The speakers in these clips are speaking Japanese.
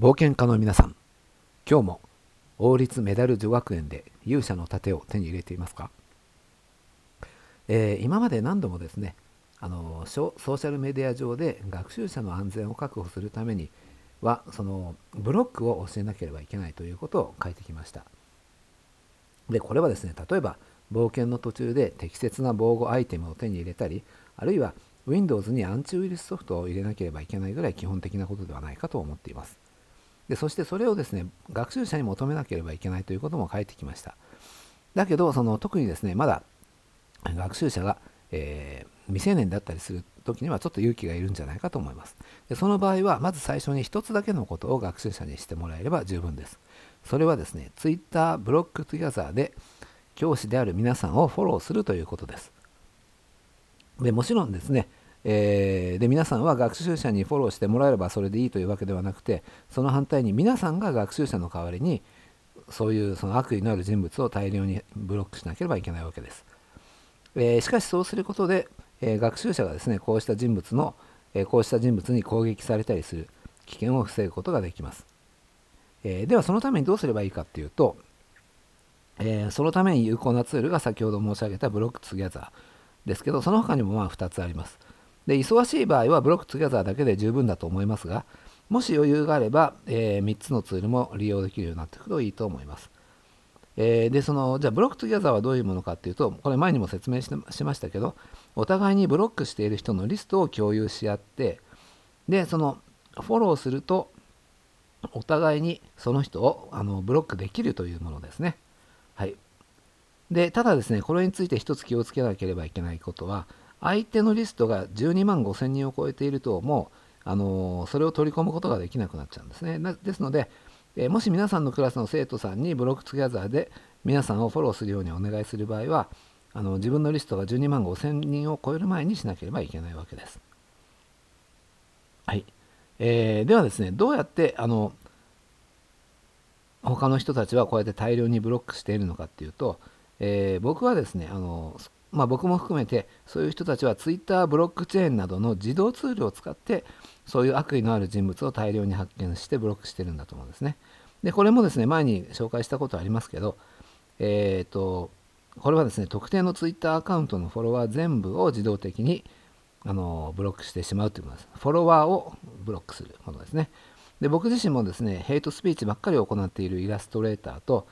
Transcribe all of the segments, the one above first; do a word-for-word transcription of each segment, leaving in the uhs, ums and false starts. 冒険家の皆さん、今日も王立メダル女学園で勇者の盾を手に入れていますか？えー、今まで何度もですね、あのソーシャルメディア上で学習者の安全を確保するためには、そのブロックを教えなければいけないということを書いてきました。で、これはですね、例えば冒険の途中で適切な防護アイテムを手に入れたり、あるいは Windows にアンチウイルスソフトを入れなければいけないぐらい基本的なことではないかと思っています。で、そしてそれをですね、学習者に求めなければいけないということも書いてきました。だけど、その特にですね、まだ学習者が、えー、未成年だったりするときにはちょっと勇気がいるんじゃないかと思います。で、その場合はまず最初に一つだけのことを学習者にしてもらえれば十分です。それはですね、Twitter Block Together で教師である皆さんをフォローするということです。で、もちろんですね、えー、で皆さんは学習者にフォローしてもらえればそれでいいというわけではなくて、その反対に皆さんが学習者の代わりにそういうその悪意のある人物を大量にブロックしなければいけないわけです。えー、しかしそうすることで、えー、学習者がですね、こうした人物の、えー、こうした人物に攻撃されたりする危険を防ぐことができます。えー、ではそのためにどうすればいいかっていうと、えー、そのために有効なツールが先ほど申し上げたブロックツギャザーですけど、その他にもまあふたつあります。で、忙しい場合はブロックツギャザーだけで十分だと思いますが、もし余裕があれば、えー、みっつのツールも利用できるようになっていくといいと思います。えー、で、その、じゃあブロックトゥギャザーはどういうものかっていうと、これ前にも説明 し, しましたけど、お互いにブロックしている人のリストを共有し合って、で、そのフォローすると、お互いにその人をあのブロックできるというものですね。はい。で、ただですね、これについて一つ気をつけなければいけないことは、相手のリストがじゅうにまんごせんにんを超えていると、もうあのそれを取り込むことができなくなっちゃうんですね。ですので、えもし皆さんのクラスの生徒さんにブロックツギャザーで皆さんをフォローするようにお願いする場合は、あの自分のリストがじゅうにまんごせんにんを超える前にしなければいけないわけです。はい。えー、ではですね、どうやってあの他の人たちはこうやって大量にブロックしているのかっていうと、えー、僕はですね、あのまあ、僕も含めてそういう人たちは Twitter ブロックチェーンなどの自動ツールを使ってそういう悪意のある人物を大量に発見してブロックしてるんだと思うんですね。で、これもですね、前に紹介したことありますけど、えっとこれはですね、特定の Twitter アカウントのフォロワー全部を自動的にあのブロックしてしまうというものです。フォロワーをブロックするものですね。で、僕自身もですね、ヘイトスピーチばっかり行っているイラストレーターと、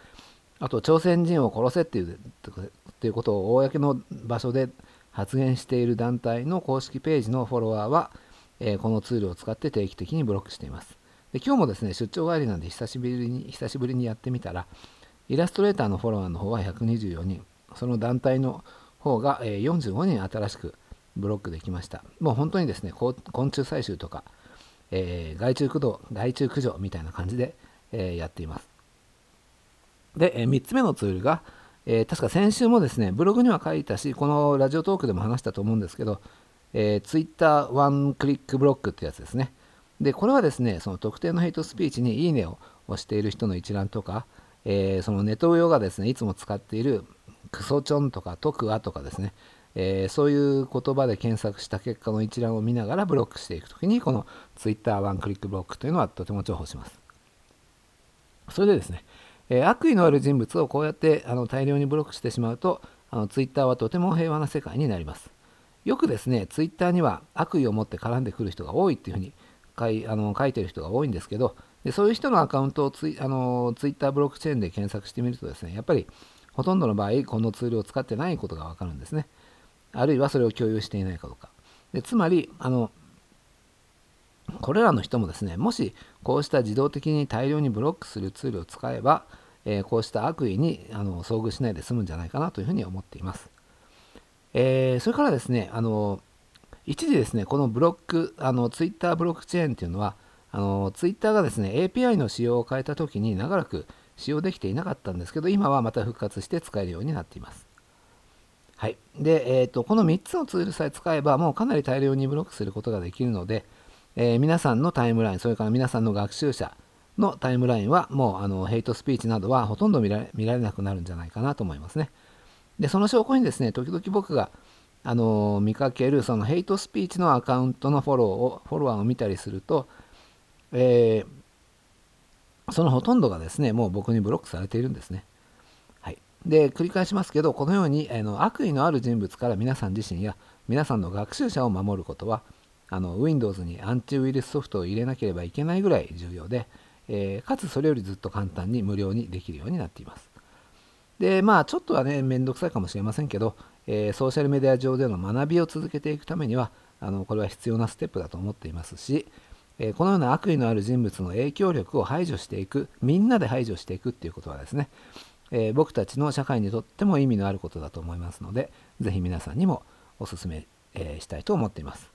あと朝鮮人を殺せっていうということを公の場所で発言している団体の公式ページのフォロワーは、えー、このツールを使って定期的にブロックしています。で、今日もですね、出張帰りなんで久しぶりに久しぶりにやってみたら、イラストレーターのフォロワーの方はひゃくにじゅうよにん、その団体の方がよんじゅうごにん新しくブロックできました。もう本当にですね、昆虫採集とか、えー、害虫駆動、害虫駆除みたいな感じで、えー、やっています。で、えー、みっつめのツールが、えー、確か先週もですね、ブログには書いたし、このラジオトークでも話したと思うんですけど、えー、Twitter ワンクリックブロックってやつですね。で、これはですね、その特定のヘイトスピーチにいいねを押している人の一覧とか、えー、そのネトウヨがですね、いつも使っているクソチョンとかトクアとかですね、えー、そういう言葉で検索した結果の一覧を見ながらブロックしていくときに、この Twitter ワンクリックブロックというのはとても重宝します。それでですね、えー、悪意のある人物をこうやってあの大量にブロックしてしまうと、あのツイッターはとても平和な世界になります。よくですね、ツイッターには悪意を持って絡んでくる人が多いっていうふうに書い、あの書いてる人が多いんですけど、で、そういう人のアカウントをツイ、あのツイッターブロックチェーンで検索してみるとですね、やっぱりほとんどの場合、このツールを使ってないことがわかるんですね。あるいはそれを共有していないかどうか。で、つまり、あの、これらの人もですね、もしこうした自動的に大量にブロックするツールを使えば、えー、こうした悪意にあの遭遇しないで済むんじゃないかなというふうに思っています。えー、それからですね、あの一時ですね、このブロック、あのツイッターブロックチェーンというのは、あのツイッターがですね、エーピーアイ の仕様を変えたときに長らく使用できていなかったんですけど、今はまた復活して使えるようになっています。はい。で、えーと、このみっつのツールさえ使えば、もうかなり大量にブロックすることができるので、えー、皆さんのタイムライン、それから皆さんの学習者のタイムラインはもうあのヘイトスピーチなどはほとんど見られ、見られなくなるんじゃないかなと思いますね。で、その証拠にですね、時々僕が、あのー、見かけるそのヘイトスピーチのアカウントのフォローを、フォロワーを見たりすると、えー、そのほとんどがですね、もう僕にブロックされているんですね。はい。で、繰り返しますけど、このようにあの悪意のある人物から皆さん自身や皆さんの学習者を守ることは、あの Windows にアンチウイルスソフトを入れなければいけないぐらい重要で、えー、かつそれよりずっと簡単に無料にできるようになっています。で、まあちょっとはね、めんどくさいかもしれませんけど、えー、ソーシャルメディア上での学びを続けていくためには、あのこれは必要なステップだと思っていますし、えー、このような悪意のある人物の影響力を排除していく、みんなで排除していくっていうことはですね、えー、僕たちの社会にとっても意味のあることだと思いますので、ぜひ皆さんにもお勧め、えー、したいと思っています。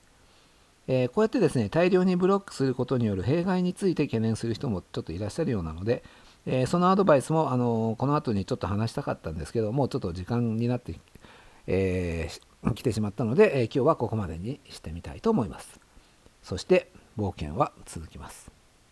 えー、こうやってですね、大量にブロックすることによる弊害について懸念する人もちょっといらっしゃるようなので、えー、そのアドバイスも、あのー、この後にちょっと話したかったんですけど、もうちょっと時間になって、えー、来てしまったので、えー、今日はここまでにしてみたいと思います。そして、冒険は続きます。